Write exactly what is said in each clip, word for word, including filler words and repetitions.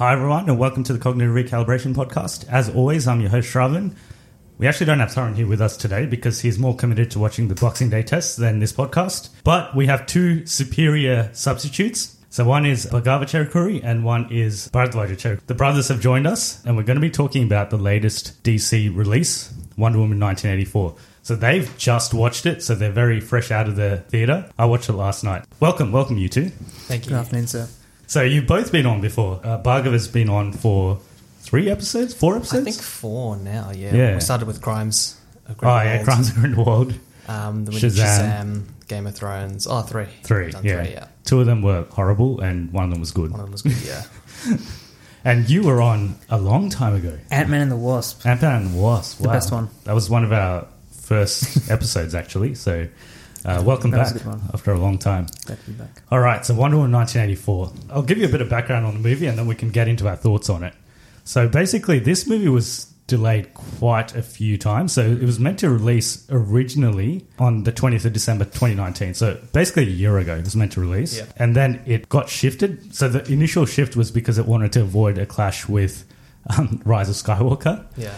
Hi everyone, and welcome to the Cognitive Recalibration Podcast. As always, I'm your host Shravan. We actually don't have Saran here with us today because he's more committed to watching the Boxing Day test than this podcast. But we have two superior substitutes. So one is Bhargava Cherukuri and one is Bharadwaja Cherukuri. The brothers have joined us and we're going to be talking about the latest D C release, Wonder Woman nineteen eighty-four. So they've just watched it, so they're very fresh out of the theatre. I watched it last night. Welcome, welcome you two. Thank you. Good afternoon, sir. So you've both been on before. Uh, Bhargava's been on for three episodes, four episodes? I think four now, yeah. yeah. We started with Crimes of Grindelwald. Oh, yeah, Crimes of Grindelwald. Um, then we did Shazam, Game of Thrones. Oh, three. Three, yeah. three, yeah. Two of them were horrible and one of them was good. One of them was good, yeah. And you were on a long time ago. Ant-Man and the Wasp. Ant-Man and the Wasp, wow. The best one. That was one of our first episodes, actually, so... Uh, welcome back after a long time. Glad to be back. All right, so Wonder Woman nineteen eighty-four. I'll give you a bit of background on the movie and then we can get into our thoughts on it. So basically this movie was delayed quite a few times. So it was meant to release originally on the twentieth of December twenty nineteen. So basically a year ago it was meant to release. Yeah. And then it got shifted. So the initial shift was because it wanted to avoid a clash with um, Rise of Skywalker, yeah,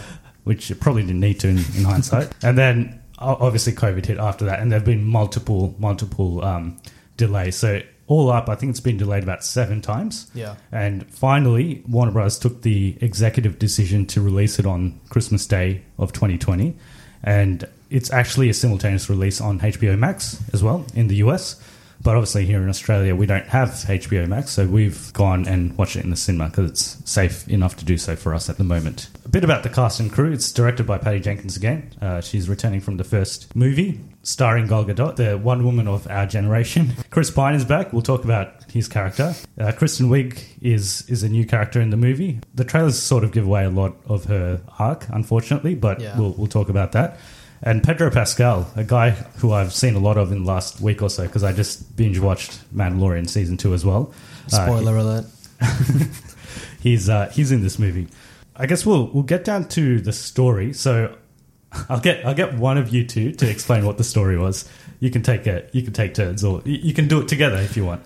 which it probably didn't need to in, in hindsight. And then... obviously, COVID hit after that, and there have been multiple, multiple um, delays. So all up, I think it's been delayed about seven times. Yeah. And finally, Warner Bros. Took the executive decision to release it on Christmas Day of twenty twenty, and it's actually a simultaneous release on H B O Max as well in the U S. But obviously here in Australia, we don't have H B O Max, so we've gone and watched it in the cinema because it's safe enough to do so for us at the moment. A bit about the cast and crew. It's directed by Patty Jenkins again. Uh, she's returning from the first movie, starring Gal Gadot, the Wonder Woman of our generation. Chris Pine is back. We'll talk about his character. Uh, Kristen Wiig is, is a new character in the movie. The trailers sort of give away a lot of her arc, unfortunately, but yeah. we'll, we'll talk about that. And Pedro Pascal, a guy who I've seen a lot of in the last week or so because I just binge-watched Mandalorian Season two as well. Spoiler uh, alert. he's uh, he's in this movie. I guess we'll we'll get down to the story. So I'll get I'll get one of you two to explain what the story was. You can take it. You can take turns, or you can do it together if you want.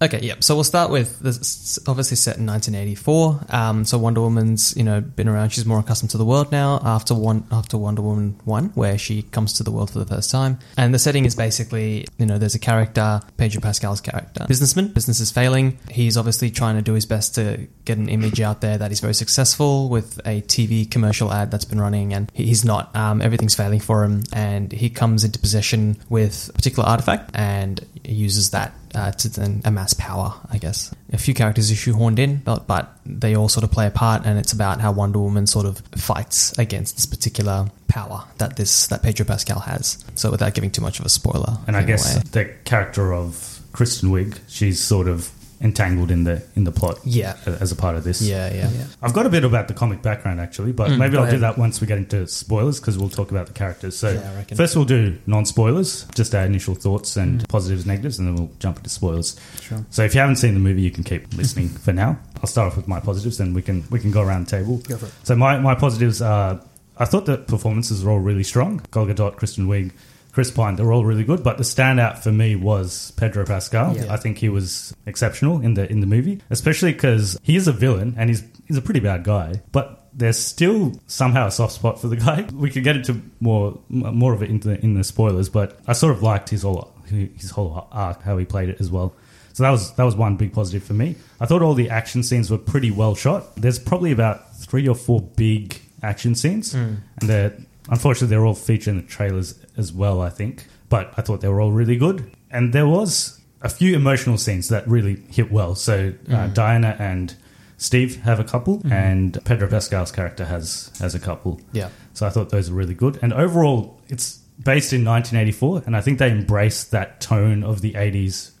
Okay, yeah. So we'll start with this. Obviously set in nineteen eighty-four. Um, so Wonder Woman's, you know, been around. She's more accustomed to the world now after one after Wonder Woman one, where she comes to the world for the first time. And the setting is basically, you know, there's a character, Pedro Pascal's character, businessman. Business is failing. He's obviously trying to do his best to get an image out there that he's very successful with a T V commercial ad that's been running, and he's not. Um, everything's failing for him, and he comes into possession with a particular artifact and uses that. Uh, to then amass power, I guess. A few characters are shoehorned in, but, but they all sort of play a part, and it's about how Wonder Woman sort of fights against this particular power that this that Pedro Pascal has. So without giving too much of a spoiler. And I guess away. The character of Kristen Wiig, she's sort of entangled in the in the plot yeah. as a part of this. Yeah, yeah, yeah. I've got a bit about the comic background, actually, but mm, maybe I'll ahead. do that once we get into spoilers, because we'll talk about the characters. So yeah, first we'll do non-spoilers, just our initial thoughts and mm. positives, negatives, and then we'll jump into spoilers. Sure. So if you haven't seen the movie, you can keep listening for now. I'll start off with my positives, then we can we can go around the table. Go for it. So my, my positives are, I thought the performances were all really strong. Gal Gadot, Kristen Wiig, Chris Pine, they were all really good, but the standout for me was Pedro Pascal. Yeah. I think he was exceptional in the in the movie, especially because he is a villain and he's he's a pretty bad guy, but there's still somehow a soft spot for the guy. We could get into more more of it in the in the spoilers, but I sort of liked his whole his whole arc, how he played it as well. So that was that was one big positive for me. I thought all the action scenes were pretty well shot. There's probably about three or four big action scenes, mm. and they're unfortunately, they're all featured in the trailers as well, I think. But I thought they were all really good. And there was a few emotional scenes that really hit well. So uh, mm. Diana and Steve have a couple, mm. and Pedro Pascal's character has, has a couple. Yeah. So I thought those were really good. And overall, it's based in nineteen eighty-four, and I think they embraced that tone of the eighties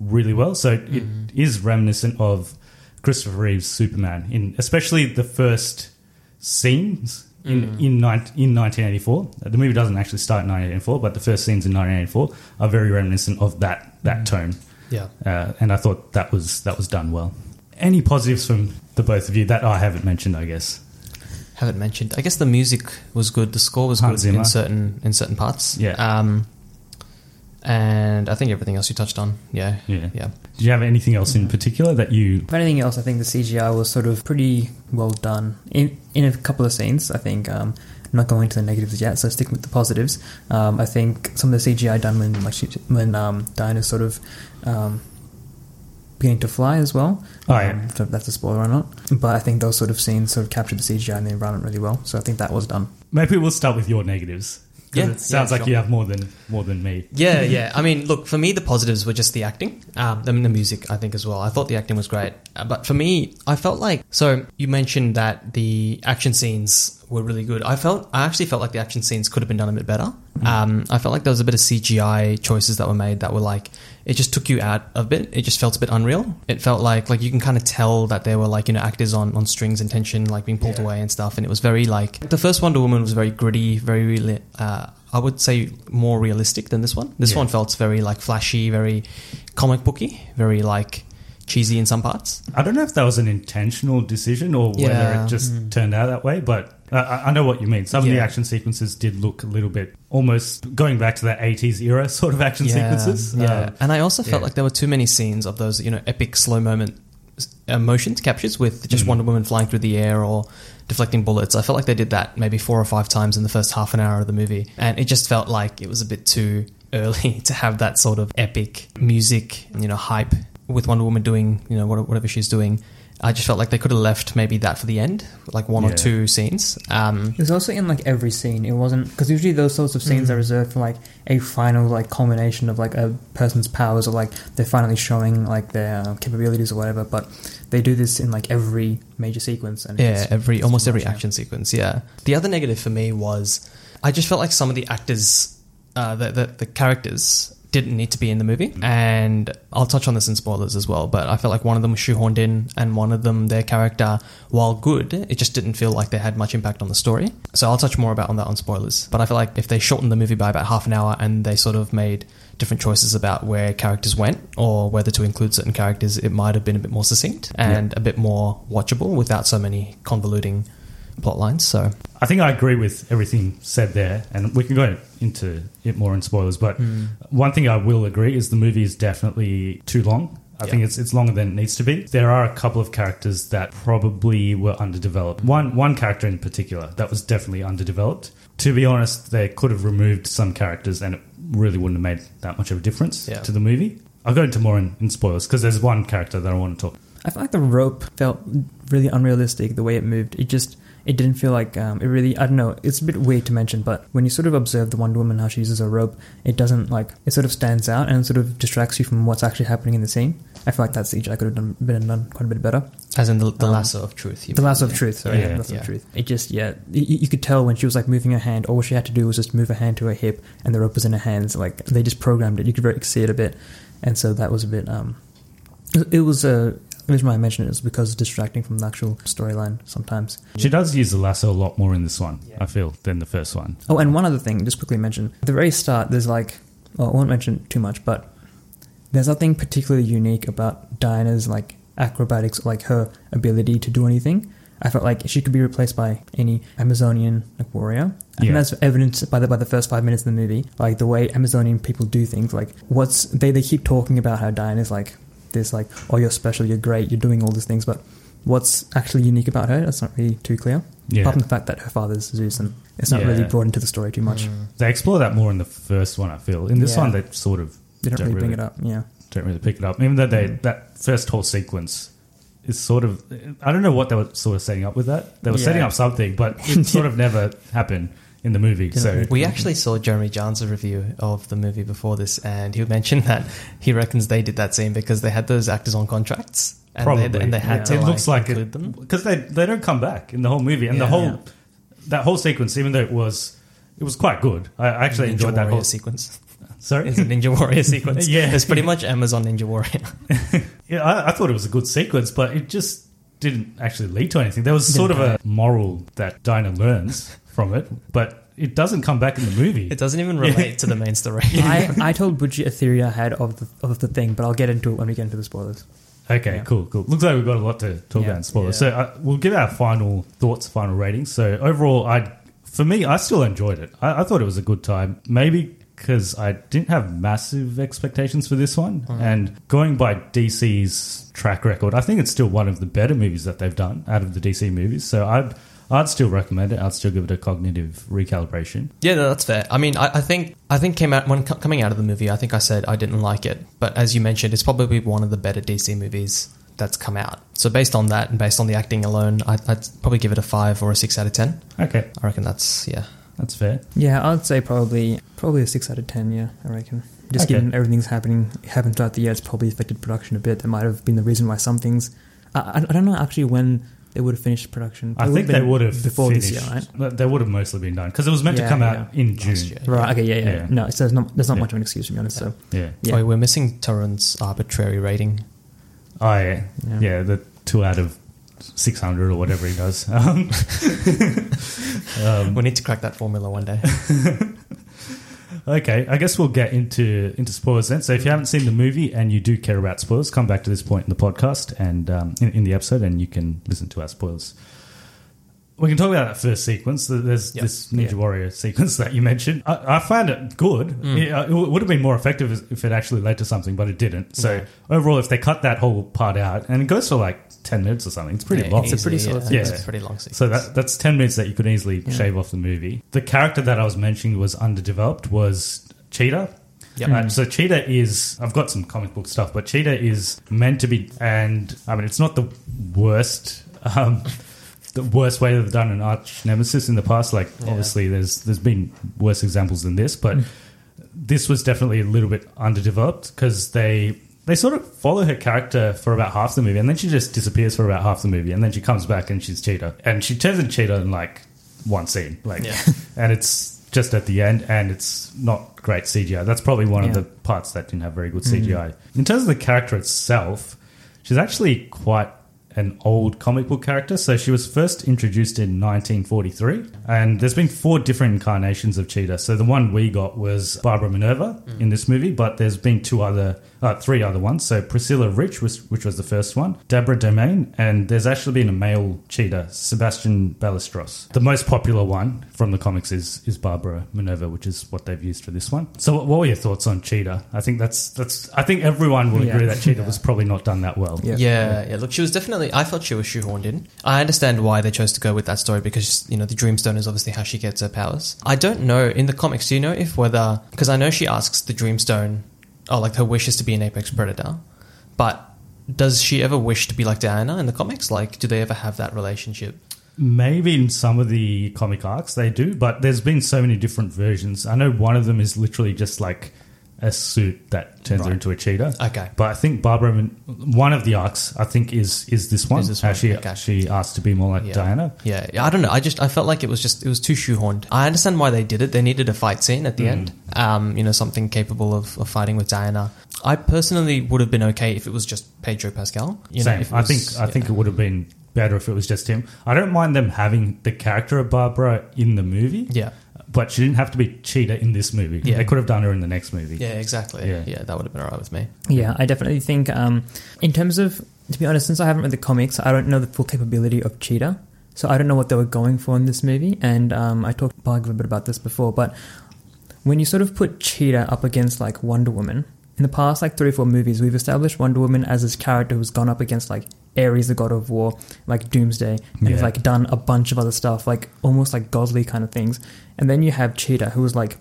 really well. So mm. it is reminiscent of Christopher Reeve's Superman, in especially the first scenes. In, mm. in, in nineteen eighty-four, the movie doesn't actually start in nineteen eighty-four, but the first scenes in nineteen eighty-four are very reminiscent of that that mm. tone. Yeah, uh, and I thought that was that was done well. Any positives from the both of you that I haven't mentioned? I guess haven't mentioned. I guess the music was good. The score was Hans good Zimmer. in certain in certain parts. Yeah, um, and I think everything else you touched on. Yeah, yeah, yeah. Did you have anything else in particular that you? If anything else, I think the C G I was sort of pretty well done in in a couple of scenes. I think um, I'm not going into the negatives yet, so sticking with the positives. Um, I think some of the C G I done when like she, when um, Diana's sort of um, beginning to fly as well. Oh yeah, um, I don't know if that's a spoiler or not, but I think those sort of scenes sort of captured the C G I and the environment really well. So I think that was done. Maybe we'll start with your negatives. Yeah, it sounds yeah, like sure. you have more than more than me. Yeah, yeah. I mean, look, for me, the positives were just the acting, um, and the music, I think, as well. I thought the acting was great. Uh, but for me, I felt like... So you mentioned that the action scenes were really good. I felt I actually felt like the action scenes could have been done a bit better. Um, I felt like there was a bit of C G I choices that were made that were like... It just took you out a bit. It just felt a bit unreal. It felt like like you can kind of tell that there were like, you know, actors on, on strings and tension, like being pulled yeah. away and stuff. And it was very like... The first Wonder Woman was very gritty, very... Reali- uh, I would say more realistic than this one. This yeah. one felt very like flashy, very comic booky, very like... cheesy in some parts. I don't know if that was an intentional decision or whether yeah. it just mm. turned out that way, but I, I know what you mean. Some yeah. of the action sequences did look a little bit almost going back to that eighties era sort of action yeah. sequences. Yeah, um, and I also felt yeah. like there were too many scenes of those, you know, epic slow moment motion captures with just mm. Wonder Woman flying through the air or deflecting bullets. I felt like they did that maybe four or five times in the first half an hour of the movie, and it just felt like it was a bit too early to have that sort of epic music, you know, hype with Wonder Woman doing, you know, whatever she's doing. I just felt like they could have left maybe that for the end, like one yeah. or two scenes. Um, it was also in like every scene. It wasn't, because usually those sorts of scenes mm-hmm. are reserved for like a final like culmination of like a person's powers, or like they're finally showing like their uh, capabilities or whatever. But they do this in like every major sequence. And yeah, every it's almost every action out. sequence. Yeah. The other negative for me was I just felt like some of the actors, uh, the the, the characters. didn't need to be in the movie, and I'll touch on this in spoilers as well, but I felt like one of them was shoehorned in, and one of them, their character, while good, it just didn't feel like they had much impact on the story. So I'll touch more about on that on spoilers, but I feel like if they shortened the movie by about half an hour and they sort of made different choices about where characters went or whether to include certain characters, it might have been a bit more succinct and yeah. a bit more watchable without so many convoluting plot lines. So I think I agree with everything said there, and we can go into it more in spoilers, but mm. one thing I will agree is the movie is definitely too long. I yeah. think it's it's longer than it needs to be. There are a couple of characters that probably were underdeveloped. One one character in particular that was definitely underdeveloped. To be honest, they could have removed some characters and it really wouldn't have made that much of a difference yeah. to the movie. I'll go into more in, in spoilers because there's one character that I want to talk. I feel like the rope felt really unrealistic, the way it moved. It just... It didn't feel like um, it really, I don't know, it's a bit weird to mention, but when you sort of observe the Wonder Woman, how she uses a rope, it doesn't like, it sort of stands out and sort of distracts you from what's actually happening in the scene. I feel like that C G I could have done, been done quite a bit better. As in the, the um, lasso of truth. You the mean, lasso yeah. of truth, sorry. Yeah, yeah. Lasso yeah. of truth. It just, yeah, you, you could tell when she was like moving her hand, all she had to do was just move her hand to her hip and the rope was in her hands. Like, they just programmed it. You could very see it a bit. And so that was a bit, um, It was a... The reason why I mentioned it is because it's distracting from the actual storyline sometimes. She does use the lasso a lot more in this one, yeah. I feel, than the first one. Oh, and one other thing, just quickly mention. At the very start, there's like... Well, I won't mention too much, but there's nothing particularly unique about Diana's like acrobatics or like her ability to do anything. I felt like she could be replaced by any Amazonian like warrior. I yeah. think that's evidenced by the by the first five minutes of the movie. Like the way Amazonian people do things, like what's they, they keep talking about how Diana's like this, like, oh, you're special, you're great, you're doing all these things, but what's actually unique about her, that's not really too clear. Yeah. Apart from the fact that her father's Zeus, and it's not yeah. really brought into the story too much. Mm. They explore that more in the first one, I feel. In this yeah. one, they sort of they don't, don't really, really bring it up. Yeah, don't really pick it up. Even though they mm. that first whole sequence is sort of, I don't know what they were sort of setting up with that. They were yeah. setting up something, but it sort of never happened in the movie. Didn't so we actually saw Jeremy John's review of the movie before this, and he mentioned that he reckons they did that scene because they had those actors on contracts. And Probably. They, and they had yeah. to, it like, looks like include them. Because they, they don't come back in the whole movie. And yeah, the whole yeah. that whole sequence, even though it was it was quite good. I actually Ninja enjoyed that whole sequence. Sorry? It's a Ninja Warrior sequence. Yeah. It's pretty much Amazon Ninja Warrior. yeah, I, I thought it was a good sequence, but it just didn't actually lead to anything. There was sort of a moral that Dinah learns from it, but it doesn't come back in the movie. It doesn't even relate yeah. to the main story. I, I told Budgie a theory I had of the, of the thing, but I'll get into it when we get into the spoilers. Okay, yeah. cool, cool. Looks like we've got a lot to talk yeah, about in spoilers. Yeah. So uh, we'll give our final thoughts, final ratings. So overall, I, for me, I still enjoyed it. I, I thought it was a good time, maybe because I didn't have massive expectations for this one. Mm. And going by D C's track record, I think it's still one of the better movies that they've done out of the D C movies. So I'd, I'd still recommend it. I'd still give it a cognitive recalibration. Yeah, no, that's fair. I mean, I, I think I think came out when coming out of the movie, I think I said I didn't like it. But as you mentioned, it's probably one of the better D C movies that's come out. So based on that and based on the acting alone, I, I'd probably give it a five or a six out of ten. Okay. I reckon that's, yeah. That's fair. Yeah, I'd say probably probably a six out of ten, yeah, I reckon. Just okay. given everything's happening, happened throughout the year, it's probably affected production a bit. That might have been the reason why some things... I, I don't know actually when... They would have finished production. I think they would have before finished. This year, right? They would have mostly been done because it was meant yeah, to come yeah. out in June, year, right? Okay, yeah, yeah. yeah. No, so there's not there's not yeah. much of an excuse to be honest. Yeah. So yeah, yeah. Oh, we're missing Taryn's arbitrary rating. Oh yeah, yeah, yeah the two out of six hundred or whatever he does. Um, um, we need to crack that formula one day. Okay, I guess we'll get into into spoilers then. So if you haven't seen the movie and you do care about spoilers, come back to this point in the podcast and um, in, in the episode, and you can listen to our spoilers. We can talk about that first sequence. There's yep. this Ninja yeah. Warrior sequence that you mentioned. I, I found it good. Mm. It, uh, it would have been more effective if it actually led to something, but it didn't. So yeah. overall, if they cut that whole part out, and it goes for like ten minutes or something, it's pretty yeah, long. Easily, it's a pretty yeah, sort of, yeah. yeah. It's a pretty long sequence. So that, that's ten minutes that you could easily yeah. shave off the movie. The character that I was mentioning was underdeveloped was Cheetah. Yep. Mm. Uh, so Cheetah is, I've got some comic book stuff, but Cheetah is meant to be, and I mean, it's not the worst... Um, the worst way they've done an arch nemesis in the past. Like, yeah. obviously, there's there's been worse examples than this, but this was definitely a little bit underdeveloped because they they sort of follow her character for about half the movie, and then she just disappears for about half the movie, and then she comes back and she's Cheetah. And she turns into Cheetah in, like, one scene. like, yeah. And it's just at the end, and it's not great C G I. That's probably one yeah. of the parts that didn't have very good C G I. Mm-hmm. In terms of the character itself, she's actually quite... an old comic book character. So she was first introduced in nineteen forty-three, and there's been four different incarnations of Cheetah. So the one we got was Barbara Minerva mm. in this movie, but there's been two other uh, three other ones. So Priscilla Rich was, which was the first one, Deborah Domain, and there's actually been a male Cheetah, Sebastian Ballesteros. The most popular one from the comics is is Barbara Minerva, which is what they've used for this one. So what were your thoughts on Cheetah? I think that's that's I think everyone will yeah. agree that Cheetah yeah. was probably not done that well. Yeah. Yeah, yeah, look, she was definitely, I thought she was shoehorned in. I understand why they chose to go with that story because, you know, the Dreamstone is obviously how she gets her powers. I don't know, in the comics, do you know if whether... Because I know she asks the Dreamstone, oh, like, her wish is to be an apex predator. But does she ever wish to be like Diana in the comics? Like, do they ever have that relationship? Maybe in some of the comic arcs they do, but there's been so many different versions. I know one of them is literally just, like... a suit that turns right. her into a cheetah. Okay. But I think Barbara, one of the arcs, I think, is is this one. Is this one? How she, okay. she asked to be more like yeah. Diana. Yeah. I don't know. I just I felt like it was just, it was too shoehorned. I understand why they did it. They needed a fight scene at the mm. end. Um, you know, something capable of, of fighting with Diana. I personally would have been okay if it was just Pedro Pascal. You Same. Know, if it was, I think yeah. I think it would have been better if it was just him. I don't mind them having the character of Barbara in the movie. Yeah. But she didn't have to be Cheetah in this movie. Yeah. They could have done her in the next movie. Yeah, exactly. Yeah, yeah that would have been all right with me. Yeah, I definitely think um, in terms of, to be honest, since I haven't read the comics, I don't know the full capability of Cheetah. So I don't know what they were going for in this movie. And um, I talked a little bit about this before, but when you sort of put Cheetah up against like Wonder Woman, in the past like three or four movies, we've established Wonder Woman as this character who's gone up against like Ares, the God of War, like Doomsday, and yeah. has like done a bunch of other stuff, like almost like godly kind of things. And then you have Cheetah, who was like,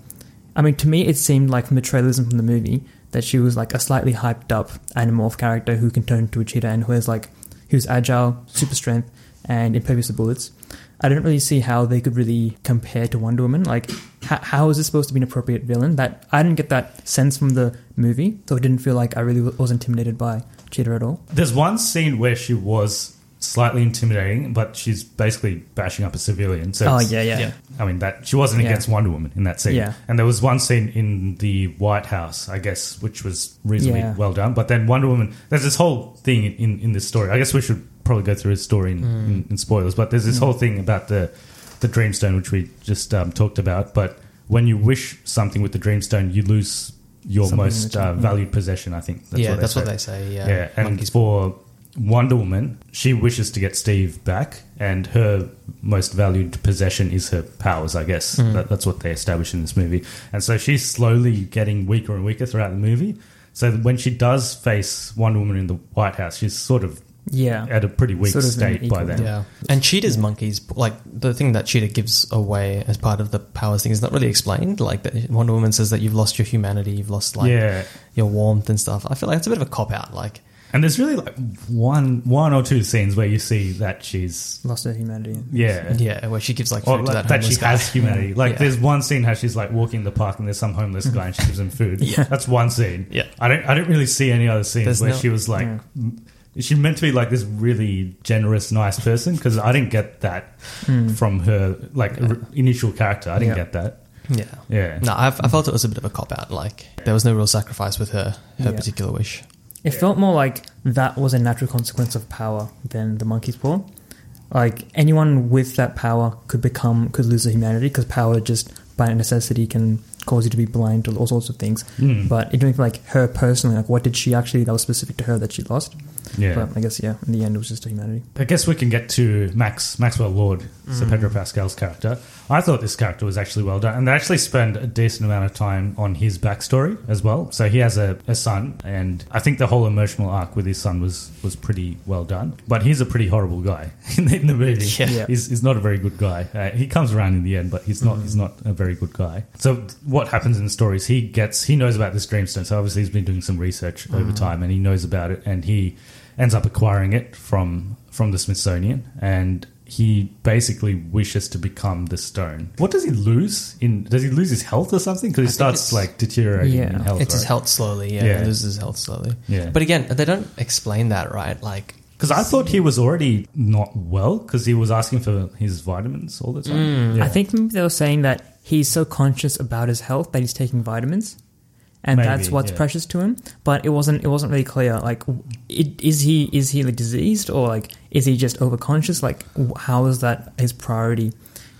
I mean, to me, it seemed like from the trailers and from the movie that she was like a slightly hyped up animorph character who can turn into a cheetah and who is like, who's agile, super strength, and impervious to bullets. I don't really see how they could really compare to Wonder Woman. Like, how, how is this supposed to be an appropriate villain? That I didn't get that sense from the movie, so it didn't feel like I really was intimidated by Cheetah at all. There's one scene where she was slightly intimidating, but she's basically bashing up a civilian. So oh, yeah, yeah, yeah. I mean, that she wasn't yeah. against Wonder Woman in that scene. Yeah. And there was one scene in the White House, I guess, which was reasonably yeah. well done. But then Wonder Woman, there's this whole thing in, in this story. I guess we should probably go through his story in, mm. in, in spoilers, but there's this mm. whole thing about the the Dreamstone, which we just um, talked about. But when you wish something with the Dreamstone, you lose your something most uh, valued mm. possession, I think. That's yeah, what they that's say. what they say, yeah. yeah. And Monkeys. For Wonder Woman, she wishes to get Steve back, and her most valued possession is her powers, I guess. Mm. That, that's what they establish in this movie. And so she's slowly getting weaker and weaker throughout the movie. So when she does face Wonder Woman in the White House, she's sort of yeah at a pretty weak sort of state by then. Yeah. And Cheetah's yeah. monkeys, like the thing that Cheetah gives away as part of the powers thing is not really explained. Like that Wonder Woman says that you've lost your humanity, you've lost like yeah. your warmth and stuff. I feel like it's a bit of a cop-out. Like, and there's really like one one or two scenes where you see that she's lost her humanity. Yeah. Yeah, where she gives like food or, like, to that, that homeless she guy. Has humanity. Like yeah. there's one scene how she's like walking in the park and there's some homeless guy and she gives him food. Yeah. That's one scene. Yeah. I don't I don't really see any other scenes there's where no, she was like no. Is she meant to be like this really generous, nice person? Because I didn't get that mm. from her, like yeah. r- initial character. I didn't yeah. get that. Yeah, yeah. No, I've, I felt it was a bit of a cop out. Like there was no real sacrifice with her, her yeah. particular wish. It yeah. felt more like that was a natural consequence of power than the monkey's paw. Like anyone with that power could become, could lose their humanity because power just by necessity can cause you to be blind to all sorts of things. Mm. But it didn't feel like her personally. Like what did she actually that was specific to her that she lost? Yeah, but I guess yeah. in the end, it was just humanity. I guess we can get to Max Maxwell Lord, mm. Sir Pedro Pascal's character. I thought this character was actually well done, and they actually spend a decent amount of time on his backstory as well. So he has a, a son, and I think the whole emotional arc with his son was was pretty well done. But he's a pretty horrible guy in the, in the movie. Yeah. Yeah. He's, he's not a very good guy. Uh, he comes around in the end, but he's not mm. he's not a very good guy. So what happens in the story is he gets he knows about this Dreamstone. So obviously he's been doing some research mm. over time, and he knows about it, and he ends up acquiring it from from the Smithsonian, and he basically wishes to become the stone. What does he lose? In does he lose his health or something? Because he starts like deteriorating yeah. in health. It's right? his health slowly. Yeah, yeah, he loses his health slowly. Yeah, but again, they don't explain that, right? Like, because I thought he was already not well because he was asking for his vitamins all the time. Mm. Yeah. I think they were saying that he's so conscious about his health that he's taking vitamins. And Maybe, that's what's yeah. precious to him, but it wasn't. It wasn't really clear. Like, it, is he is he like diseased or like is he just overconscious? Like, how is that his priority?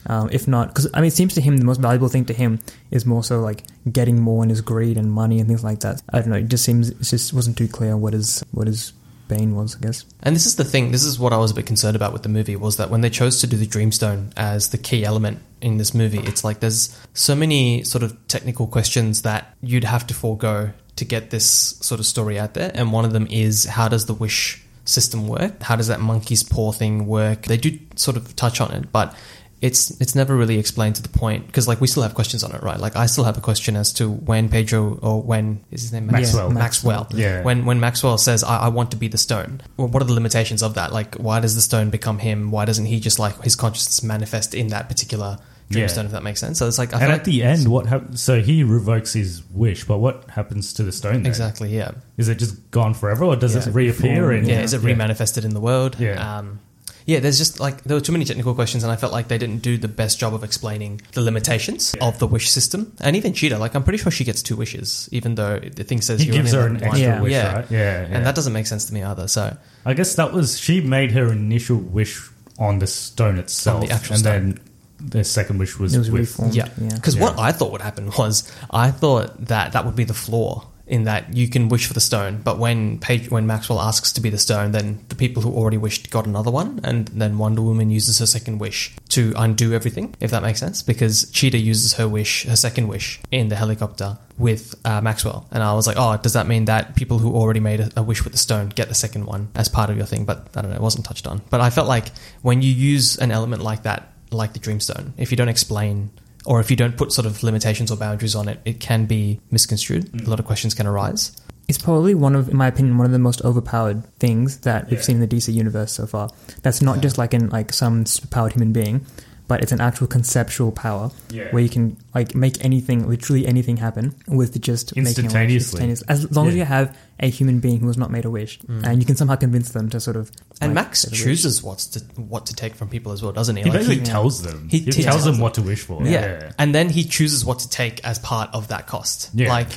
Um, if not, because I mean, it seems to him the most valuable thing to him is more so like getting more in his greed and money and things like that. I don't know. It just seems it just wasn't too clear what his what his bane was, I guess. And this is the thing. This is what I was a bit concerned about with the movie was that when they chose to do the Dreamstone as the key element in this movie, it's like there's so many sort of technical questions that you'd have to forego to get this sort of story out there. And one of them is, how does the wish system work? How does that monkey's paw thing work? They do sort of touch on it, but it's it's never really explained to the point because like we still have questions on it, right? Like I still have a question as to when Pedro or when is his name Maxwell yeah, Maxwell. Maxwell yeah when when Maxwell says I, I want to be the stone, well, what are the limitations of that? Like, why does the stone become him? Why doesn't he just like his consciousness manifest in that particular Dreamstone, yeah. if that makes sense? So it's like I and at like the end what happens? So he revokes his wish, but what happens to the stone then? Exactly, yeah. Is it just gone forever or does yeah. it reappear? Or, and, yeah, yeah, is it remanifested yeah. in the world? Yeah. Um, Yeah, there's just like there were too many technical questions, and I felt like they didn't do the best job of explaining the limitations yeah. of the wish system. And even Cheetah, like I'm pretty sure she gets two wishes, even though the thing says he you gives her an extra yeah. wish, yeah. right? Yeah, yeah, and that doesn't make sense to me either. So I guess that was she made her initial wish on the stone itself, on the actual and stone. Then. Their second wish was, was with... Yeah, because yeah. yeah. what I thought would happen was I thought that that would be the flaw in that you can wish for the stone, but when Page, when Maxwell asks to be the stone, then the people who already wished got another one, and then Wonder Woman uses her second wish to undo everything, if that makes sense, because Cheetah uses her wish, her second wish, in the helicopter with uh, Maxwell. And I was like, oh, does that mean that people who already made a, a wish with the stone get the second one as part of your thing? But I don't know, it wasn't touched on. But I felt like when you use an element like that, like the Dreamstone, if you don't explain or if you don't put sort of limitations or boundaries on it, it can be misconstrued. Mm. A lot of questions can arise. It's probably one of, in my opinion, one of the most overpowered things that yeah. we've seen in the D C universe so far. That's not yeah. just like in like some superpowered human being, but it's an actual conceptual power yeah. where you can like make anything, literally anything happen with just instantaneously. Making a wish. As long yeah. as you have a human being who has not made a wish mm. and you can somehow convince them to sort of... And like, Max chooses what's to, what to take from people as well, doesn't he? He like, basically he, tells them. He, he, he tells them what to wish for. Yeah. Yeah. yeah. And then he chooses what to take as part of that cost. Yeah. Like,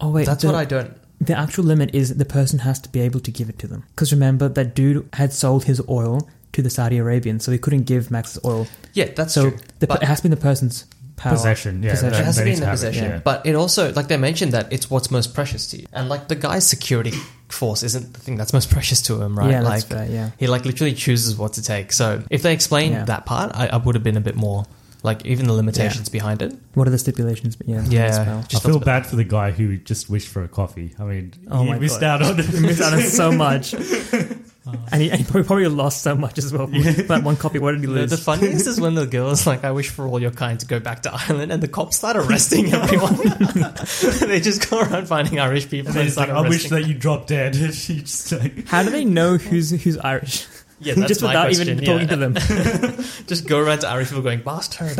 oh wait, that's the, what I don't... The actual limit is the person has to be able to give it to them. Because remember, that dude had sold his oil to the Saudi Arabians, so he couldn't give Max oil. Yeah, that's so true. The, but it has to be the person's power. Possession, yeah. Possession. It has to be in their possession. It, yeah. But it also, like they mentioned that it's what's most precious to you. And like the guy's security force isn't the thing that's most precious to him, right? Yeah, like, that's fair, yeah. He like literally chooses what to take. So if they explained yeah. that part, I, I would have been a bit more... Like, even the limitations yeah. behind it. What are the stipulations? But yeah. yeah. I feel bad for the guy who just wished for a coffee. I mean, oh he my missed God. out on it. He missed out on so much. Oh. And, he, and he probably lost so much as well. Yeah. That one coffee, what did he lose? The, the funniest is when the girl's like, I wish for all your kind to go back to Ireland, and the cops start arresting everyone. They just go around finding Irish people. And and like, I wish that you dropped dead. She just like... How do they know who's who's Irish? Yeah, that's just my without question. even talking yeah. to them. Just go around to Irish people going, bastard.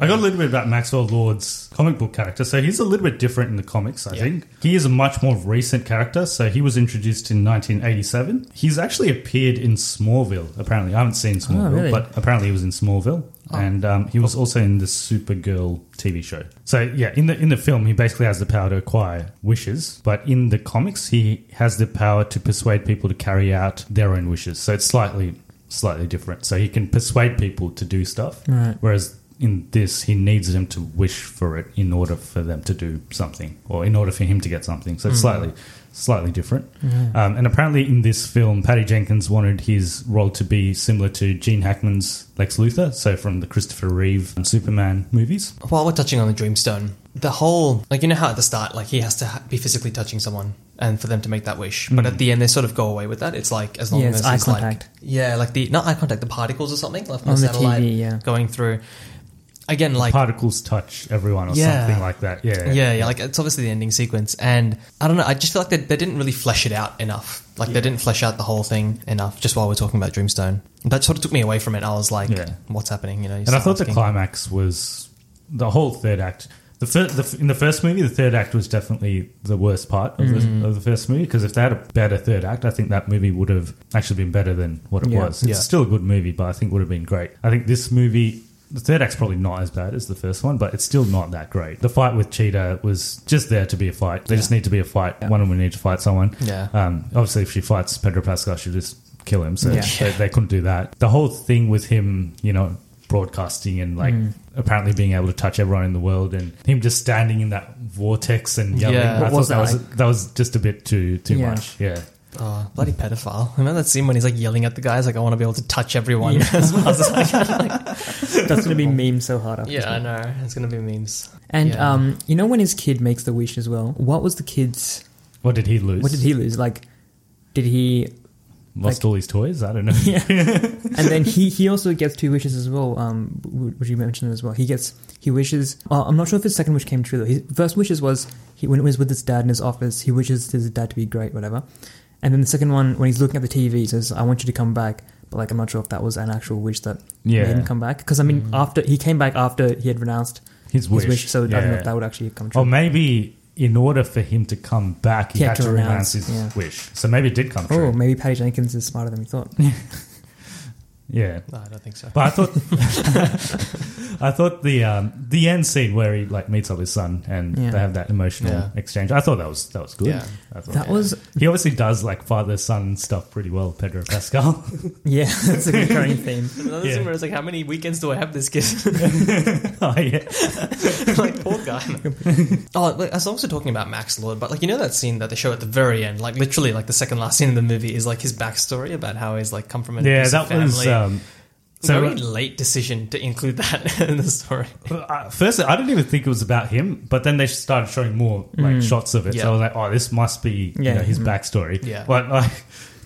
I got a little bit about Maxwell Lord's comic book character. So he's a little bit different in the comics, I yeah. think. He is a much more recent character. So he was introduced in nineteen eighty-seven. He's actually appeared in Smallville, apparently. I haven't seen Smallville, oh, really? but apparently he was in Smallville. Oh. And um, he was also in the Supergirl T V show. So yeah, in the in the film, he basically has the power to acquire wishes, but in the comics, he has the power to persuade people to carry out their own wishes. So it's slightly slightly different. So he can persuade people to do stuff, right. whereas in this, he needs them to wish for it in order for them to do something, or in order for him to get something. So it's mm. slightly slightly different. Mm. Um, and apparently in this film, Patty Jenkins wanted his role to be similar to Gene Hackman's Lex Luthor, so from the Christopher Reeve and Superman movies. While we're touching on the Dreamstone, the whole... Like, you know how at the start, like, he has to ha- be physically touching someone and for them to make that wish. Mm. But at the end, they sort of go away with that. It's like, as long yeah, as it's, eye it's contact. like... Yeah, like the... Not eye contact, the particles or something. Like from on the satellite T V, yeah. going through... Again, like particles touch everyone or yeah. something like that. Yeah, yeah, yeah, yeah. Like it's obviously the ending sequence, and I don't know. I just feel like they, they didn't really flesh it out enough. Like yeah. they didn't flesh out the whole thing enough. Just while we're talking about Dreamstone, that sort of took me away from it. I was like, yeah. "What's happening?" You know. You and I thought asking. the climax was the whole third act. The, fir- the in the first movie, the third act was definitely the worst part of, mm. the, of the first movie, because if they had a better third act, I think that movie would have actually been better than what it yeah. was. It's yeah. still a good movie, but I think it would have been great. I think this movie. The third act's probably not as bad as the first one, but it's still not that great. The fight with Cheetah was just there to be a fight. They yeah. just need to be a fight. Yeah. One of them need to fight someone. Yeah. Um, obviously, if she fights Pedro Pascal, she'll just kill him. So yeah. they, they couldn't do that. The whole thing with him, you know, broadcasting and like mm. apparently being able to touch everyone in the world, and him just standing in that vortex and yelling. Yeah. What was that? That was, like? that was just a bit too too yeah. much. Yeah. Oh, bloody pedophile. Remember that scene when he's like yelling at the guys, like, I want to be able to touch everyone. Yeah. As well. Like, like, that's going to be memes so hard after. Yeah, I know. It's going to be memes. And yeah. um, you know when his kid makes the wish as well? What was the kid's... What did he lose? What did he lose? Like, did he... Lost like, all his toys? I don't know. Yeah. And then he, he also gets two wishes as well, um, which you mentioned as well. He gets... He wishes... Uh, I'm not sure if his second wish came true, though. His first wishes was, he, when it was with his dad in his office, he wishes his dad to be great, whatever. And then the second one, when he's looking at the T V, he says, I want you to come back. But, like, I'm not sure if that was an actual wish that yeah. made him come back. Because, I mean, mm. after he came back after he had renounced his, his wish. wish. So yeah. I don't know if that would actually come true. Or maybe in order for him to come back, he, he had, had to renounce, renounce his yeah. wish. So maybe it did come true. Oh, maybe Patty Jenkins is smarter than we thought. Yeah. No, I don't think so. But I thought I thought the um, the end scene where he like meets up his son and yeah. they have that emotional yeah. exchange. I thought that was that was good. Yeah. I thought, that yeah. was He obviously does like father son stuff pretty well, Pedro Pascal. Yeah, that's a recurring theme. Another yeah. thing where it's like, how many weekends do I have this kid? Oh yeah. Like poor guy. Oh, I was also talking about Max Lord, but like you know that scene that they show at the very end, like literally like the second last scene of the movie is like his backstory about how he's like come from an yeah, abusive family. Was, Um, so very late decision to include that in the story. Uh, firstly, I didn't even think it was about him, but then they started showing more like mm. shots of it. Yeah. So I was like, "Oh, this must be yeah. you know, his mm. backstory." Yeah, but like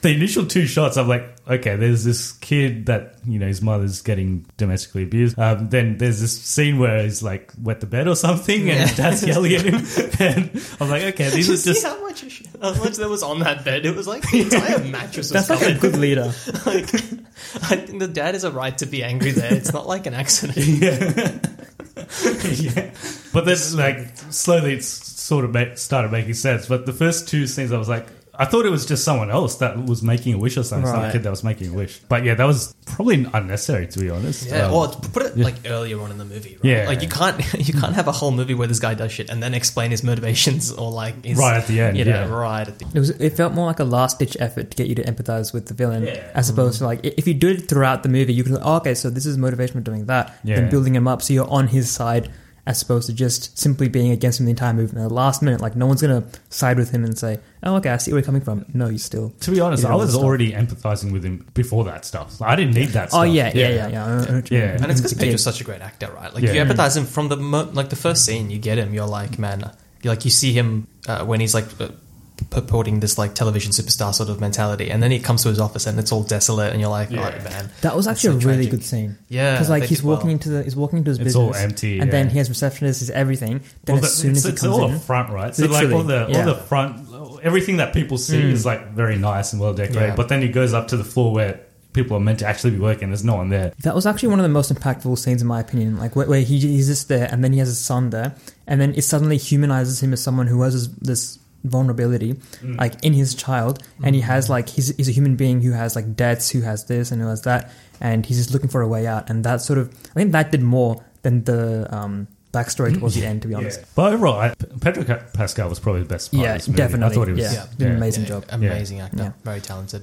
the initial two shots, I'm like, "Okay, there's this kid that you know his mother's getting domestically abused." Um, then there's this scene where he's like wet the bed or something, yeah. and his dad's yelling at him. And I'm like, "Okay, these are just see how much how much there was on that bed. It was like the entire mattress." That's was like a good leader. Like. I think the dad has a right to be angry there. It's not like an accident. Yeah. yeah. But then, like, slowly it sort of ma- started making sense. But the first two scenes, I was like, I thought it was just someone else that was making a wish or something. Right. Some kid that was making a wish. But yeah, that was probably unnecessary, to be honest. Yeah, um, well, put it, yeah. like, earlier on in the movie, right? Yeah. Like, you can't you can't have a whole movie where this guy does shit and then explain his motivations or, like, his... Right at the end, you know, yeah. right at the end. It, was, it felt more like a last-ditch effort to get you to empathize with the villain yeah. as opposed to, like, if you do it throughout the movie, you can, oh, okay, so this is motivation for doing that yeah. and building him up so you're on his side as opposed to just simply being against him the entire movie. And at the last minute, like, no one's going to side with him and say, oh, okay, I see where you're coming from. No, you still... To be honest, I was already empathizing with him before that stuff. I didn't need that stuff. Oh, yeah, yeah, yeah. yeah, yeah. yeah. yeah. And it's because Pedro's such a great actor, right? Like, yeah. if you empathize him from the... Mo- like, the first scene, you get him, you're like, man... You're like, you see him uh, when he's, like... Uh, purporting this like television superstar sort of mentality, and then he comes to his office and it's all desolate and you're like yeah. oh man, that was actually so a really tragic. Good scene yeah because like he's walking well. into the he's walking into his it's business all empty and yeah. then he has receptionists, he's everything then well, as soon as he comes in it's all in, front right so like all the, yeah. all the front everything that people see mm. is like very nice and well decorated yeah. but then he goes up to the floor where people are meant to actually be working. There's no one there. That was actually one of the most impactful scenes, in my opinion. Like where, where he, he's just there, and then he has his son there, and then it suddenly humanizes him as someone who has this vulnerability mm. like in his child mm. and he has like he's, he's a human being who has like debts, who has this and who has that, and he's just looking for a way out. And that sort of, I think that did more than the um backstory towards the end, to be honest. Yeah. But overall, I, Pedro Pascal was probably the best part yeah of this movie. Definitely I thought he was yeah. Yeah. an amazing yeah. job amazing yeah. actor yeah. very talented.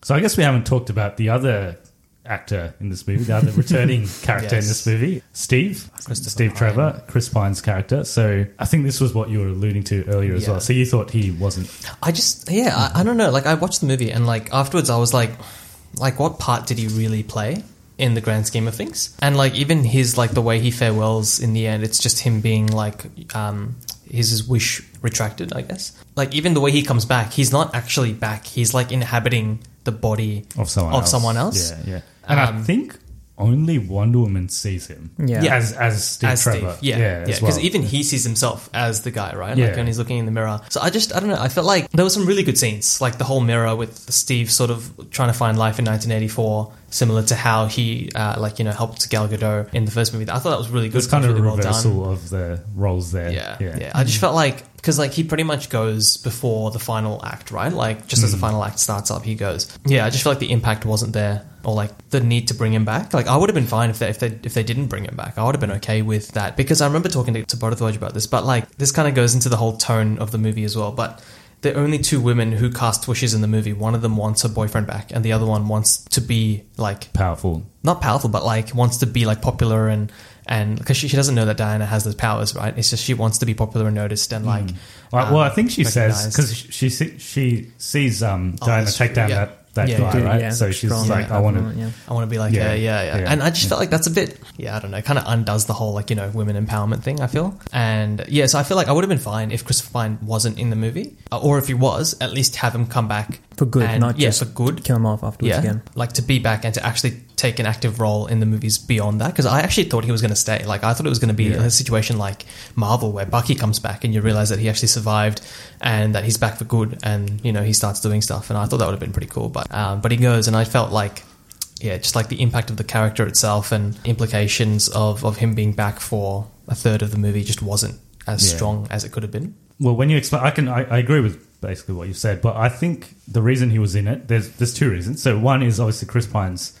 So I guess we haven't talked about the other actor in this movie, the other returning character yes. in this movie, Steve, Steve Pine. Trevor, Chris Pine's character. So I think this was what you were alluding to earlier yeah. as well. So you thought he wasn't... I just, yeah, I, I don't know. Like I watched the movie and like afterwards I was like, like what part did he really play in the grand scheme of things? And like even his, like the way he farewells in the end, it's just him being like... um his, his wish retracted, I guess. Like, even the way he comes back, he's not actually back. He's, like, inhabiting the body of someone of else. Someone else. Yeah, yeah. And um, I think only Wonder Woman sees him. Yeah. yeah. As, as Steve as Trevor. Steve, yeah, yeah. Because yeah, well. even he sees himself as the guy, right? Yeah. Like, when he's looking in the mirror. So I just, I don't know, I felt like there were some really good scenes. Like, the whole mirror with Steve sort of trying to find life in nineteen eighty-four, similar to how he, uh, like, you know, helped Gal Gadot in the first movie. I thought that was really good. It's kind of really a reversal well of the roles there. Yeah, yeah. yeah. I just felt like, because, like, he pretty much goes before the final act, right? Like, just mm. as the final act starts up, he goes. Yeah, I just feel like the impact wasn't there, or, like, the need to bring him back. Like, I would have been fine if they if they, if they didn't bring him back. I would have been okay with that, because I remember talking to, to Bharadwaj about this, but, like, this kind of goes into the whole tone of the movie as well, but the only two women who cast wishes in the movie, one of them wants her boyfriend back and the other one wants to be, like... Powerful. Not powerful, but, like, wants to be, like, popular and... and because she, she doesn't know that Diana has those powers, right? It's just she wants to be popular and noticed and, like... Mm. Well, um, well, I think she recognized. says... Because she, she she sees um, Diana oh, take down yeah. that, that yeah, guy, yeah, right? Yeah, so she's strong, like, yeah, I want to... Yeah. I want to be like yeah, her, yeah, yeah. yeah. And I just yeah. felt like that's a bit... Yeah, I don't know. Kind of undoes the whole, like, you know, women empowerment thing, I feel. And, yeah, so I feel like I would have been fine if Chris Pine wasn't in the movie. Or if he was, at least have him come back. For good, and, not yeah, just for good. Kill him off afterwards yeah. again. Like, to be back and to actually... take an active role in the movies beyond that, because I actually thought he was going to stay. Like, I thought it was going to be yeah. a situation like Marvel where Bucky comes back and you realize that he actually survived and that he's back for good and, you know, he starts doing stuff, and I thought that would have been pretty cool, but um, but he goes, and I felt like yeah just like the impact of the character itself and implications of, of him being back for a third of the movie just wasn't as yeah. strong as it could have been. Well, when you explain, I can I, I agree with basically what you said, but I think the reason he was in it, there's there's two reasons. So one is obviously Chris Pine's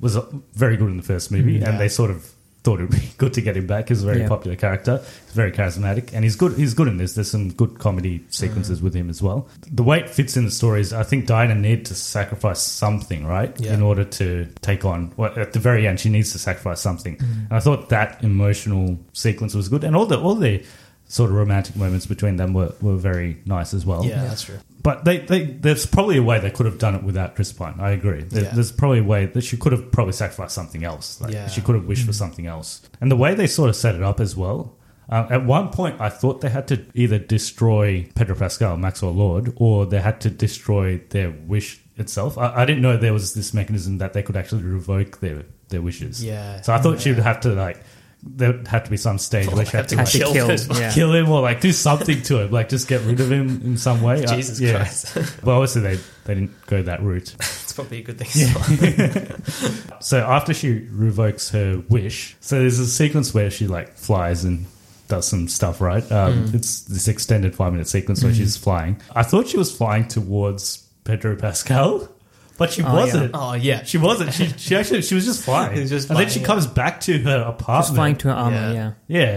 was very good in the first movie, yeah. and they sort of thought it would be good to get him back. He's a very yeah. popular character. He's very charismatic, and he's good He's good in this. There's some good comedy sequences mm. with him as well. The way it fits in the story is, I think Diana needed to sacrifice something, right, yeah. in order to take on... Well, at the very end, she needs to sacrifice something. Mm. And I thought that emotional sequence was good, and all the all the sort of romantic moments between them were, were very nice as well. Yeah, that's true. But they, they, there's probably a way they could have done it without Chris Pine. I agree. There, yeah. There's probably a way that she could have probably sacrificed something else. Like yeah. She could have wished mm. for something else. And the way they sort of set it up as well, uh, at one point I thought they had to either destroy Pedro Pascal, Maxwell Lord, or they had to destroy their wish itself. I, I didn't know there was this mechanism that they could actually revoke their, their wishes. Yeah. So I thought yeah. she would have to, like... There would have to be some stage oh, where she had to, to like, kill, him, yeah. kill him or like do something to him, like just get rid of him in some way. Jesus uh, yeah. Christ. But obviously they, they didn't go that route. It's probably a good thing yeah. as well. So after she revokes her wish, so there's a sequence where she like flies and does some stuff, right? Um, mm. It's this extended five-minute sequence where mm. she's flying. I thought she was flying towards Pedro Pascal. But she oh, wasn't. Yeah. Oh, yeah. She wasn't. She she actually, she was just flying. was just flying and then she yeah. comes back to her apartment. She's flying to her armor, yeah. Yeah.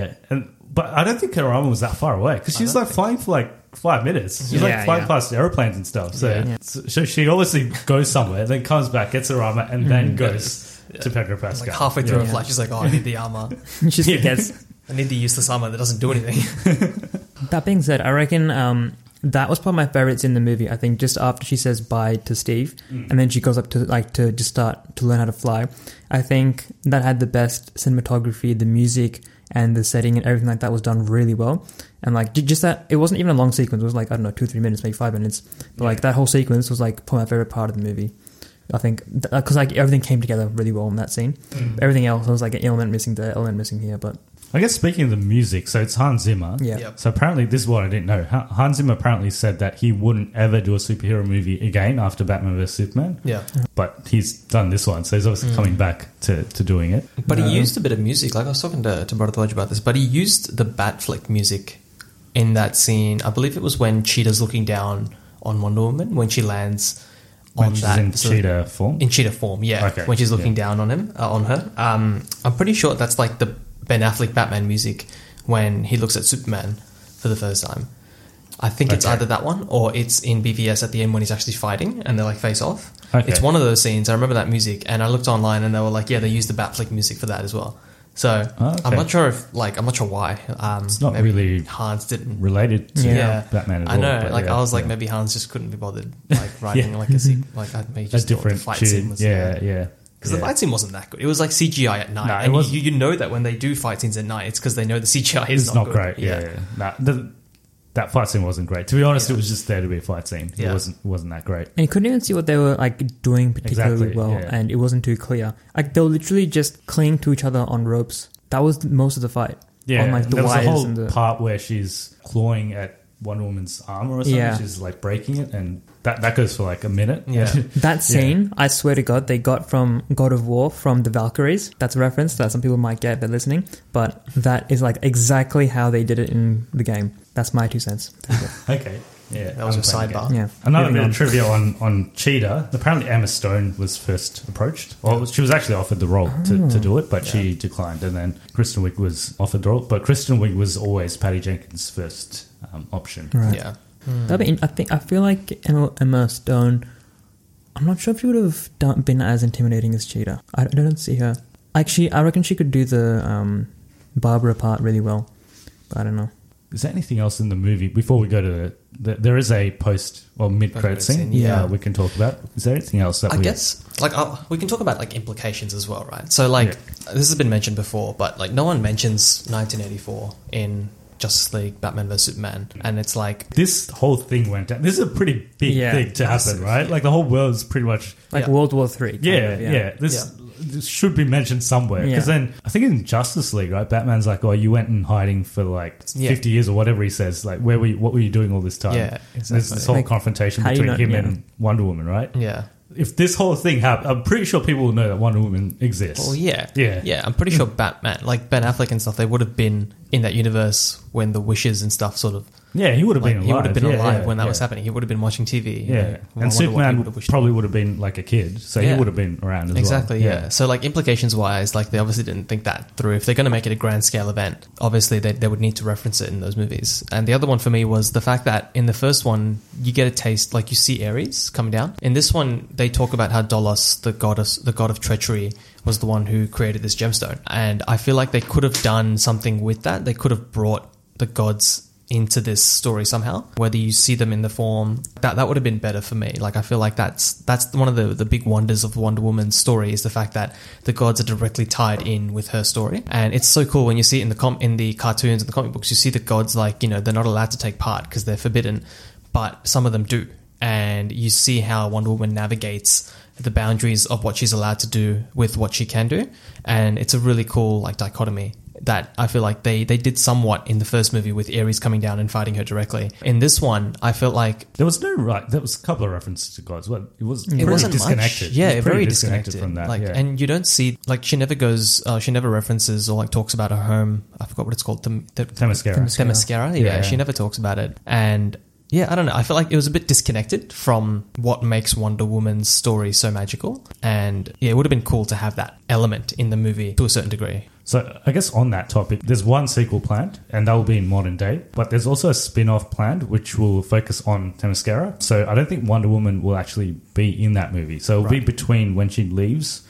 yeah. And, but I don't think her armor was that far away, because she was like flying for like five minutes. She was yeah, like flying yeah. past airplanes and stuff. So, yeah. so she obviously goes somewhere, then comes back, gets her armor, and then goes yeah. to Pedro Pascal. Like halfway through yeah. a flight, she's like, oh, I need the armor. she yeah. gets, I need the useless armor that doesn't do anything. That being said, I reckon... Um, that was probably my favorites in the movie. I think just after she says bye to Steve, mm. and then she goes up to like to just start to learn how to fly. I think that had the best cinematography, the music, and the setting, and everything like that was done really well. And like just that, it wasn't even a long sequence. It was like I don't know, two, three minutes, maybe five minutes. But yeah. like that whole sequence was like probably my favorite part of the movie. I think because like everything came together really well in that scene. Mm. Everything else, I was like an element missing there, element missing here, but. I guess speaking of the music, so it's Hans Zimmer. Yeah. Yep. So apparently, this is what I didn't know. Hans Zimmer apparently said that he wouldn't ever do a superhero movie again after Batman vs Superman. Yeah. But he's done this one, so he's obviously mm. coming back to, to doing it. But um, he used a bit of music. Like I was talking to, to Bharadwaj about this, but he used the Batfleck music in that scene. I believe it was when Cheetah's looking down on Wonder Woman, when she lands on when she's that. in so Cheetah form? In Cheetah form, yeah. Okay. When she's looking yeah. down on him, uh, on her. Um, I'm pretty sure that's like the... Ben Affleck Batman music when he looks at Superman for the first time. I think okay. it's either that one or it's in B V S at the end when he's actually fighting and they like face off. Okay. It's one of those scenes. I remember that music, and I looked online and they were like, yeah, they used the Batfleck music for that as well. So oh, okay. I'm not sure if like I'm not sure why. Um, it's not maybe really Hans didn't related to yeah. Yeah. Batman at all. I know. Like yeah, I was like yeah. maybe Hans just couldn't be bothered like writing yeah. like a se- like I maybe just a different fight scene. Yeah, yeah. yeah. because yeah. the fight scene wasn't that good. It was like C G I at night. No, and was, you, you know that when they do fight scenes at night, it's because they know the C G I is not, not good. It's not great. Yeah, yeah. yeah. Nah, the, that fight scene wasn't great. To be honest, yeah. it was just there to be a fight scene. Yeah. It wasn't wasn't that great. And you couldn't even see what they were like doing particularly exactly, well, yeah. and it wasn't too clear. Like they were literally just clinging to each other on ropes. That was most of the fight. Yeah, on, like, the there was wires a whole and the... part where she's clawing at Wonder Woman's armor or something. Yeah. She's like breaking it, and that, that goes for like a minute. Yeah, that scene, yeah. I swear to God, they got from God of War from the Valkyries. That's a reference that some people might get if they're listening, but that is like exactly how they did it in the game. That's my two cents. Okay, yeah, that was I'm a sidebar. Yeah, another Moving bit on. of trivia on on Cheetah. Apparently, Emma Stone was first approached. Well, she was actually offered the role oh. to, to do it, but yeah. she declined, and then Kristen Wiig was offered the role. But Kristen Wiig was always Patty Jenkins' first. Um, option, right. yeah. Mm. That'd be, I think I feel like Emma, Emma Stone. I'm not sure if she would have done, been as intimidating as Cheetah. I don't, I don't see her. Actually, I reckon she could do the um, Barbara part really well. But I don't know. Is there anything else in the movie before we go to the? the there is a post or well, mid credit scene. scene yeah, uh, we can talk about. Is there anything else that I we... guess? Like uh, we can talk about like implications as well, right? So like yeah. this has been mentioned before, but like no one mentions nineteen eighty-four in Justice League, Batman vs Superman, and it's like this whole thing went down. This is a pretty big yeah, thing to happen, right? Yeah. Like the whole world's pretty much like yeah. World War Three. Yeah, of, yeah, yeah. This yeah. this should be mentioned somewhere because yeah. then I think in Justice League, right? Batman's like, "Oh, you went in hiding for like yeah. fifty years or whatever." He says, "Like, where were? You, what were you doing all this time?" Yeah, exactly. There's this whole like, confrontation between not, him yeah. and Wonder Woman, right? Yeah. If this whole thing happened, I'm pretty sure people will know that Wonder Woman exists. Well, yeah. Yeah. Yeah, I'm pretty sure Batman, like Ben Affleck and stuff, they would have been in that universe when the wishes and stuff sort of... Yeah, he would have like, been alive. He would have been yeah, alive yeah, when that yeah. was happening. He would have been watching T V. Yeah. You know, and Superman would have probably would have been like a kid, so yeah. he would have been around as exactly, well. Exactly, yeah. yeah. So, like, implications-wise, like, they obviously didn't think that through. If they're going to make it a grand-scale event, obviously they, they would need to reference it in those movies. And the other one for me was the fact that in the first one, you get a taste, like, you see Ares come down. In this one, they talk about how Dolos, the goddess, the god of treachery, was the one who created this gemstone. And I feel like they could have done something with that. They could have brought the gods into this story somehow, whether you see them in the form that that would have been better for me. Like I feel like that's that's one of the the big wonders of Wonder Woman's story is the fact that the gods are directly tied in with her story, and it's so cool when you see it in the com in the cartoons and the comic books. You see the gods like you know they're not allowed to take part because they're forbidden, but some of them do, and you see how Wonder Woman navigates the boundaries of what she's allowed to do with what she can do, and it's a really cool like dichotomy that I feel like they, they did somewhat in the first movie with Ares coming down and fighting her directly. In this one, I felt like... There was no right... There was a couple of references to gods. Well, it was it wasn't disconnected. Much. Yeah, it was very disconnected. disconnected from that. Like, yeah. And you don't see... Like, she never goes... Uh, she never references or, like, talks about her home. I forgot what it's called. The, the, Themyscira. Themyscira, yeah, yeah, yeah. She never talks about it. And... Yeah, I don't know. I feel like it was a bit disconnected from what makes Wonder Woman's story so magical. And yeah, it would have been cool to have that element in the movie to a certain degree. So I guess on that topic, there's one sequel planned, and that will be in modern day. But there's also a spin-off planned, which will focus on Themyscira. So I don't think Wonder Woman will actually be in that movie. So it'll right. be between when she leaves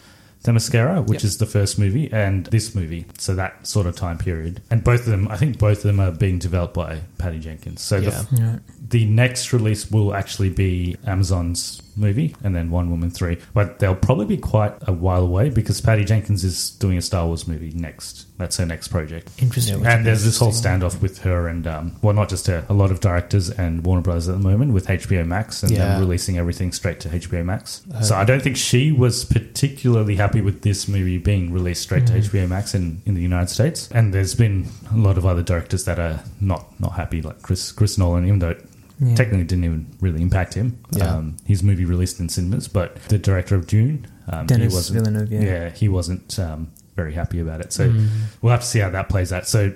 Themyscira, which yep. is the first movie, and this movie. So that sort of time period. And both of them, I think both of them are being developed by Patty Jenkins. So yeah. the, yeah. the next release will actually be Amazon's movie and then Wonder Woman three. But they'll probably be quite a while away because Patty Jenkins is doing a Star Wars movie next. That's her next project. Interesting. Yeah, and there's this whole standoff with her and, um, well, not just her, a lot of directors and Warner Brothers at the moment with H B O Max and yeah. them releasing everything straight to H B O Max. Uh, so I don't think she was particularly happy with this movie being released straight mm. to H B O Max in, in the United States. And there's been a lot of other directors that are not, not happy, like Chris, Chris Nolan, even though it yeah. technically didn't even really impact him. Yeah. Um, his movie released in cinemas, but the director of Dune, um, Denis he wasn't, Villeneuve, yeah. yeah, he wasn't... Um, very happy about it. So mm. we'll have to see how that plays out. So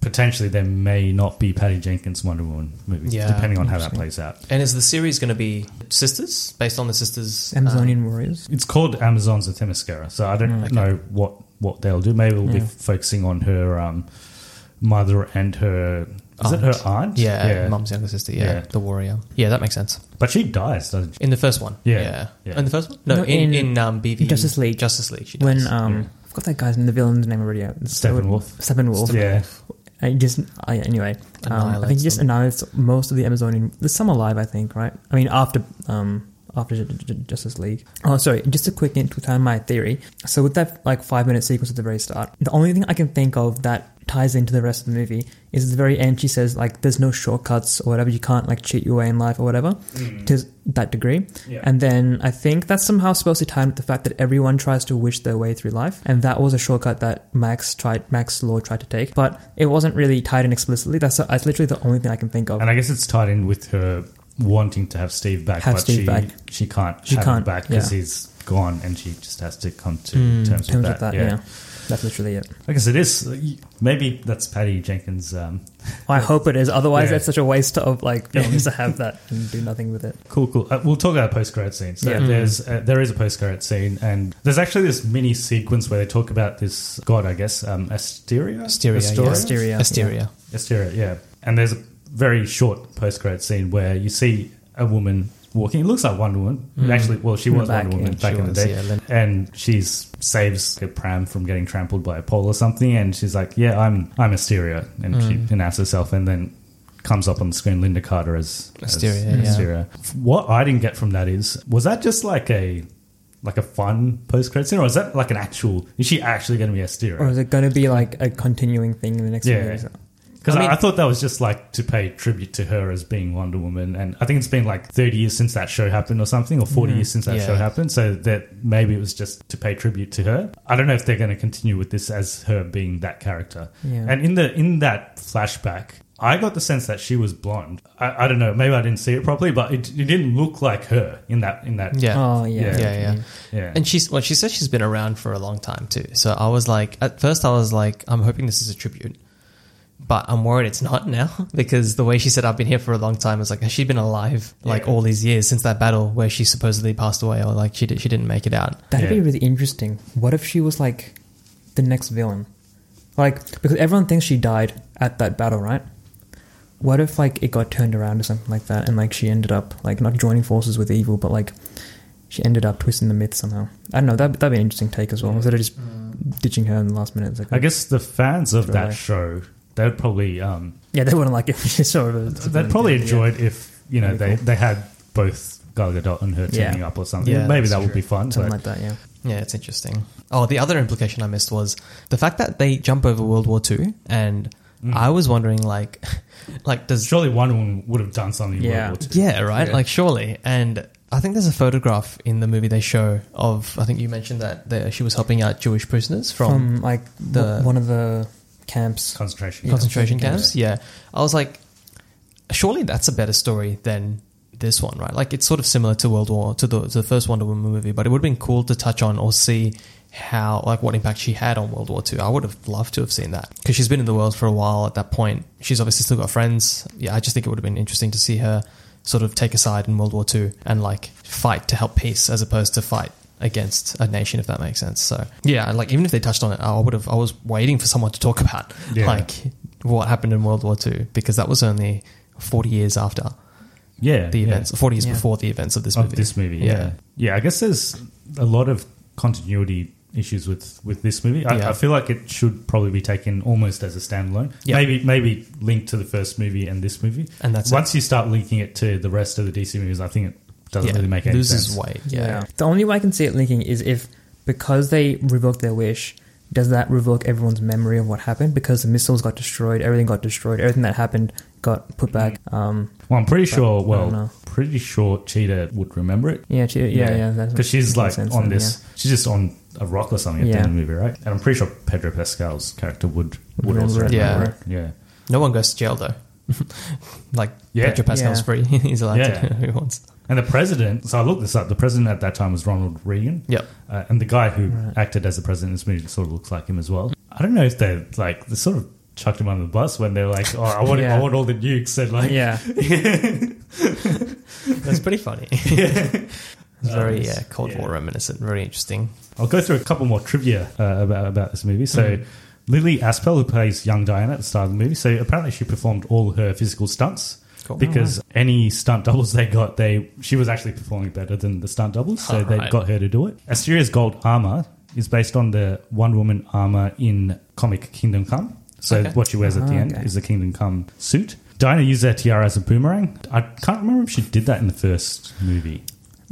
potentially there may not be Patty Jenkins' Wonder Woman movie, yeah, depending on how that plays out. And is the series going to be sisters, based on the sisters? Amazonian um, Warriors? It's called Amazons of Themyscira, so I don't mm, okay. know what, what they'll do. Maybe we'll yeah. be focusing on her um, mother and her... Is aunt. it her aunt? Yeah, yeah. Mum's younger sister, yeah, yeah, the warrior. Yeah, that makes sense. But she dies, doesn't she? In the first one. Yeah. yeah. yeah. In the first one? No, no in, in, in um, B V. Justice League. Justice League, she dies. When... Um, yeah. I've got that guy's in the villain's name already. Steppenwolf. Steppenwolf. Yeah. I just, I, anyway, um, I think he just annihilates most of the Amazonian. There's some alive, I think, right? I mean, after um, after Justice League. Oh, sorry, just a quick hint to kind of my theory. So with that like five minute sequence at the very start, the only thing I can think of that ties into the rest of the movie is at the very end she says like there's no shortcuts or whatever, you can't like cheat your way in life or whatever mm. to that degree. Yeah. And then I think that's somehow supposed to tie with the fact that everyone tries to wish their way through life, and that was a shortcut that Max tried Max Lord tried to take, but it wasn't really tied in explicitly. That's, that's literally the only thing I can think of. And I guess it's tied in with her wanting to have Steve back, have but Steve she, back. she can't she have can't, him back because yeah. he's gone, and she just has to come to mm, terms, terms with that, with that yeah. yeah. That's literally it. I guess it is. Maybe that's Patty Jenkins. Um, I hope it is. Otherwise, yeah. that's such a waste of like films to have that and do nothing with it. Cool, cool. Uh, we'll talk about post-credit scenes. So yeah. there's, uh, there is a post-credit scene, and there's actually this mini sequence where they talk about this god, I guess, um, Asteria? Asteria, Asteria, yeah. Asteria. Asteria. Yeah. Asteria, yeah. And there's a very short post-credit scene where you see a woman walking. It looks like Wonder Woman. Mm. Actually, well, she was back, Wonder Woman yeah, back in the day. Yeah, and she saves a pram from getting trampled by a pole or something. And she's like, yeah, I'm I'm Asteria. And mm. she announced herself, and then comes up on the screen Linda Carter as Asteria. As yeah. Asteria. What I didn't get from that is, was that just like a... like a fun post-credit scene, or is that like an actual... Is she actually going to be Asteria? Or is it going to be like a continuing thing in the next yeah. movie? Because I, mean, I thought that was just like to pay tribute to her as being Wonder Woman. And I think it's been like thirty years since that show happened or something, or forty mm, years since that yeah. show happened. So that maybe it was just to pay tribute to her. I don't know if they're going to continue with this as her being that character. Yeah. And in the in that flashback, I got the sense that she was blonde. I, I don't know. Maybe I didn't see it properly, but it, it didn't look like her in that. In that yeah. Oh, yeah. Yeah, yeah. yeah. yeah. And she's, well, she said she's been around for a long time too. So I was like, at first I was like, I'm hoping this is a tribute. But I'm worried it's not now, because the way she said, I've been here for a long time, is like, has she been alive like yeah. all these years since that battle where she supposedly passed away, or like she, did, she didn't make it out? That'd yeah. be really interesting. What if she was like the next villain? Like, because everyone thinks she died at that battle, right? What if like it got turned around or something like that, and like she ended up like not joining forces with evil, but like she ended up twisting the myth somehow? I don't know. That'd, that'd be an interesting take as well. Instead of just ditching her in the last minute. Like, I guess the fans of that away. show... They would probably... Um, yeah, they wouldn't like it. sort of they'd probably yeah, enjoy it yeah. if, you know, Maybe they, cool. they had both Gal Gadot and her teaming yeah. up or something. Yeah, Maybe that true. would be fun. Something but. like that, yeah. Yeah, it's interesting. Oh, the other implication I missed was the fact that they jump over World War Two, and mm. I was wondering, like... like, does Surely Wonder Woman would have done something in yeah. World War Two. Yeah, right? Yeah. Like, surely. And... I think there's a photograph in the movie they show of... I think you mentioned that the, she was helping out Jewish prisoners from... From, like, the one of the... camps concentration yeah. concentration camps yeah. yeah I was like, surely that's a better story than this one, right? Like, it's sort of similar to World War to the, to the first Wonder Woman movie, but it would have been cool to touch on or see how, like, what impact she had on World War Two. I would have loved to have seen that, because she's been in the world for a while at that point. She's obviously still got friends. yeah I just think it would have been interesting to see her sort of take a side in World War Two and like fight to help peace as opposed to fight against a nation, if that makes sense. So yeah, like, even if they touched on it, I would have. I was waiting for someone to talk about yeah. like what happened in World War Two, because that was only forty years after. Yeah, the events. Yeah. Forty years yeah. before the events of this movie. Of this movie, yeah. yeah, yeah. I guess there's a lot of continuity issues with, with this movie. I, yeah. I feel like it should probably be taken almost as a standalone. Yeah. Maybe maybe linked to the first movie and this movie. And that's once it. you start linking it to the rest of the D C movies, I think it. Doesn't yeah, really make any loses sense. Loses weight, yeah. yeah. The only way I can see it linking is if, because they revoked their wish, does that revoke everyone's memory of what happened? Because the missiles got destroyed, everything got destroyed, everything that happened got put back. Um, well, I'm pretty sure, well, pretty sure Cheetah would remember it. Yeah, Cheetah, yeah, yeah. Because yeah, she's like sense, on this, yeah. she's just on a rock or something at yeah. the end of the movie, right? And I'm pretty sure Pedro Pascal's character would, would, would also remember yeah. it. Yeah. No one goes to jail, though. Like, yeah. Pedro Pascal's yeah. free. He's allowed yeah. to do who he wants. And the president, so I looked this up, the president at that time was Ronald Reagan. Yep. Uh, and the guy who right. acted as the president in this movie sort of looks like him as well. I don't know if they're like, they sort of chucked him under the bus when they're like, oh, I want yeah. I want all the nukes. And like, yeah. That's pretty funny. Yeah. Very uh, Cold yeah. War reminiscent, very interesting. I'll go through a couple more trivia uh, about, about this movie. So... Mm. Lily Aspel, who plays young Diana at the start of the movie, so apparently she performed all her physical stunts cool. because oh, right. any stunt doubles they got, they she was actually performing better than the stunt doubles, so all they right. got her to do it. Asteria's gold armour is based on the Wonder Woman armour in comic Kingdom Come, so okay. what she wears oh, at the end okay. is the Kingdom Come suit. Diana used her tiara as a boomerang. I can't remember if she did that in the first movie.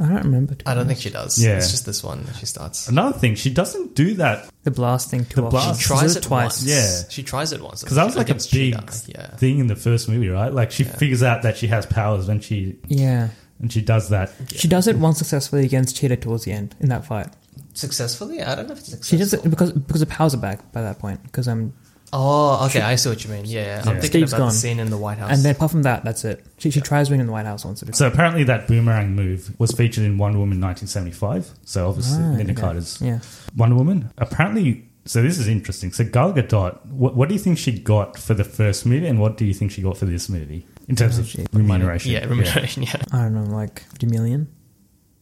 I don't remember. I don't much. think she does. Yeah. It's just this one that she starts. Another thing, she doesn't do that. The blasting too the often. Blast. She tries it twice. Once. Yeah. She tries it once. Because that was like a big Cheetah. yeah. thing in the first movie, right? Like she yeah. figures out that she has powers when she... Yeah. And she does that. Yeah. She does it once successfully against Cheetah towards the end in that fight. Successfully? I don't know if it's successful. She does it because, because the powers are back by that point. Because I'm... Oh, okay, she, I see what you mean. Yeah, yeah. I'm yeah. thinking Steve's about gone. the scene in the White House. And then apart from that, that's it. She, she yeah. tries winning the White House once. So apparently that boomerang move was featured in Wonder Woman nineteen seventy-five. So obviously ah, Linda okay. Carter's yeah. Wonder Woman. Apparently, so this is interesting. So Gal Gadot, what, what do you think she got for the first movie and what do you think she got for this movie? In terms oh, of she, remuneration. Yeah, remuneration, yeah. yeah. I don't know, like fifty million?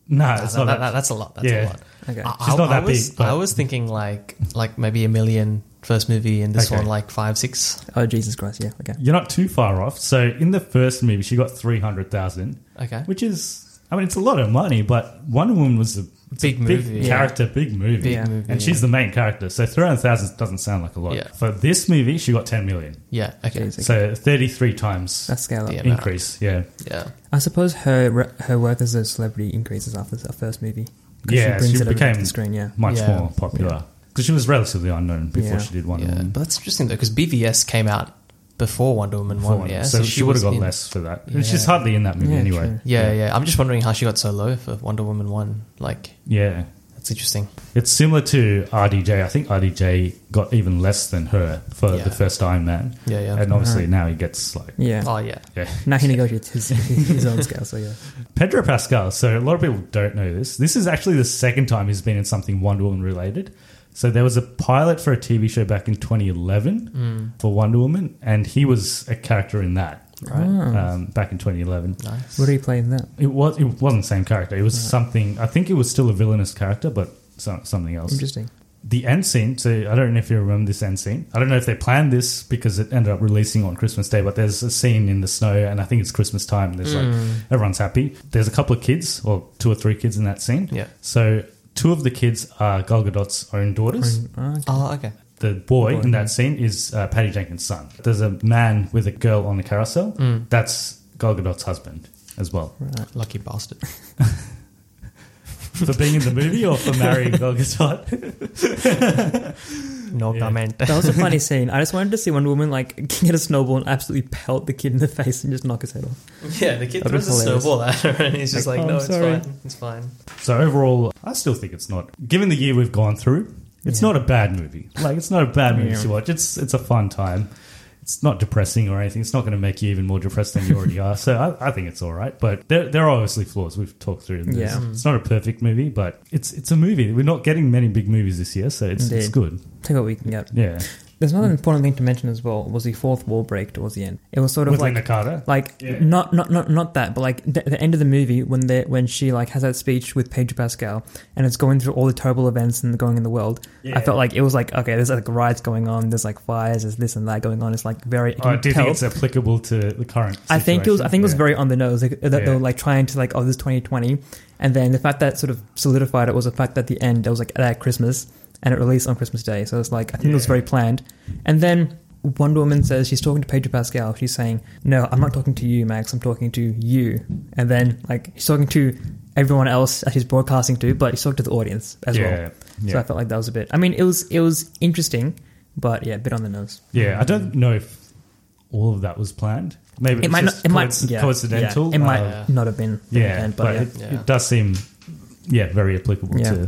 No, no that's, that, not that, that's a lot. That's yeah. a lot. Okay. I, She's not I, that I was, big. But I was thinking like like maybe a million... First movie and this okay. one like five, six. Oh, Jesus Christ, yeah, okay. You're not too far off. So in the first movie, she got three hundred thousand. Okay. Which is, I mean, it's a lot of money, but Wonder Woman was a big, a movie, big yeah. character, big movie. Big yeah. movie and she's yeah. the main character. So three hundred thousand doesn't sound like a lot. Yeah. For this movie, she got ten million. Yeah, okay. Jeez, okay. So thirty-three times That's scale up. increase, yeah. Yeah. I suppose her her work as a celebrity increases after her first movie. Yeah, she, brings she it became the screen, yeah. much yeah. more popular. Yeah. Because she was relatively unknown before yeah. she did Wonder yeah. Woman. But that's interesting, though, because B V S came out before Wonder Woman before one, Wonder. yeah? So, so she, she would have got in... less for that. Yeah. She's hardly in that movie yeah, anyway. True. Yeah, yeah. I'm just wondering how she got so low for Wonder Woman one. Like, yeah. That's interesting. It's similar to R D J. I think R D J got even less than her for yeah. the first Iron Man. Yeah, yeah. And obviously right. now he gets like... Yeah. Oh, yeah. yeah. Now he negotiates his, his own scale, so yeah. Pedro Pascal. So a lot of people don't know this. This is actually the second time he's been in something Wonder Woman related. So there was a pilot for a T V show back in twenty eleven mm. for Wonder Woman, and he was a character in that, right? Oh. Um, back in twenty eleven. Nice. What did he play in that? It, was, it wasn't the same character. It was right. something... I think it was still a villainous character, but so, something else. Interesting. The end scene, so I don't know if you remember this end scene. I don't know if they planned this because it ended up releasing on Christmas Day, but there's a scene in the snow, and I think it's Christmas time. There's mm. like everyone's happy. There's a couple of kids, or two or three kids in that scene. Yeah. So... Two of the kids are Gal Gadot's own daughters. Oh, okay. Oh, okay. The boy, boy in that yeah. scene is uh, Patty Jenkins' son. There's a man with a girl on the carousel. Mm. That's Gal Gadot's husband as well. Right. Lucky bastard. For being in the movie or for marrying Gal Gadot? No yeah. comment. That was a funny scene. I just wanted to see Wonder Woman like get a snowball and absolutely pelt the kid in the face and just knock his head off. Yeah, the kid throws a snowball at her and he's just like, like oh, no, it's sorry. fine. It's fine. So overall, I still think it's not, given the year we've gone through, it's yeah. not a bad movie. Like, it's not a bad movie yeah. to watch. It's it's a fun time. It's not depressing or anything. It's not going to make you even more depressed than you already are. So I, I think it's all right. But there, there are obviously flaws. We've talked through this. Yeah. It's not a perfect movie, but it's it's a movie. We're not getting many big movies this year, so it's, it's good. Take what we can get. Yeah. There's another important thing to mention as well was the fourth wall break towards the end. It was sort of with like Linda Carter, like yeah. not, not not not that, but like the, the end of the movie when they when she like has that speech with Pedro Pascal and it's going through all the terrible events and going in the world. Yeah. I felt like it was like okay, there's like riots going on, there's like fires, there's this and that going on. It's like very. Oh, I do tell. think it's applicable to the current situation. I think it was. I think yeah. it was very on the nose. Like, that yeah. they were like trying to like oh this is twenty twenty, and then the fact that sort of solidified it was the fact that at the end it was like at Christmas. And it released on Christmas Day. So it's like, I think yeah. it was very planned. And then Wonder Woman says, she's talking to Pedro Pascal. She's saying, no, I'm not talking to you, Max. I'm talking to you. And then, like, she's talking to everyone else that she's broadcasting to, but she's talking to the audience as yeah. well. Yeah. So I felt like that was a bit... I mean, it was it was interesting, but, yeah, a bit on the nose. Yeah, I don't know if all of that was planned. Maybe it might not, it might, yeah, coincidental. Yeah, it might uh, not have been. Yeah, planned, but, but yeah. It, yeah. it does seem, yeah, very applicable yeah. to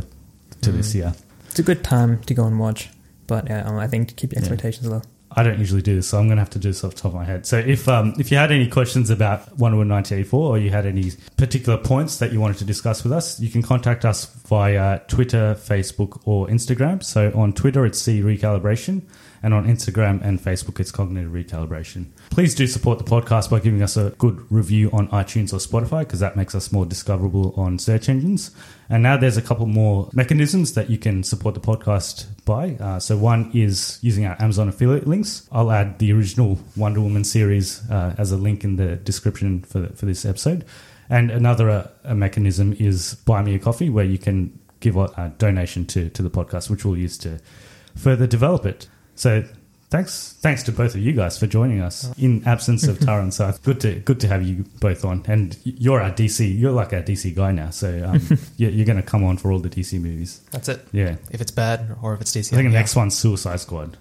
to mm. this year. It's a good time to go and watch, but um, I think to keep your expectations yeah. low. I don't usually do this, so I'm going to have to do this off the top of my head. So if um, if you had any questions about Wonder Woman nineteen eighty-four or you had any particular points that you wanted to discuss with us, you can contact us via Twitter, Facebook, or Instagram. So on Twitter, it's C Recalibration, and on Instagram and Facebook, it's Cognitive Recalibration. Please do support the podcast by giving us a good review on iTunes or Spotify because that makes us more discoverable on search engines. And now there's a couple more mechanisms that you can support the podcast by. Uh, so one is using our Amazon affiliate links. I'll add the original Wonder Woman series uh, as a link in the description for, for this episode. And another uh, a mechanism is Buy Me a Coffee, where you can give a, a donation to, to the podcast, which we'll use to further develop it. So Thanks thanks to both of you guys for joining us in absence of Tara and Scythe. Good to good to have you both on. And you're our D C, you're like our D C guy now, so um, you're, you're going to come on for all the D C movies. That's it. Yeah. If it's bad or if it's D C. I think the yeah. next one's Suicide Squad.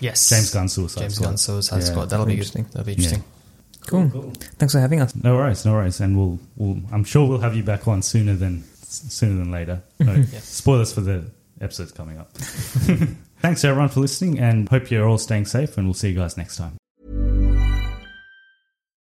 Yes. James Gunn's Suicide James Squad. James Gunn's Suicide yeah, Squad. That'll be interesting. That'll be interesting. Yeah. Cool. Cool. cool. Thanks for having us. No worries, no worries. And we'll, we'll I'm sure we'll have you back on sooner than sooner than later. No, yeah. Spoilers for the episodes coming up. Thanks, everyone, for listening, and hope you're all staying safe, and we'll see you guys next time.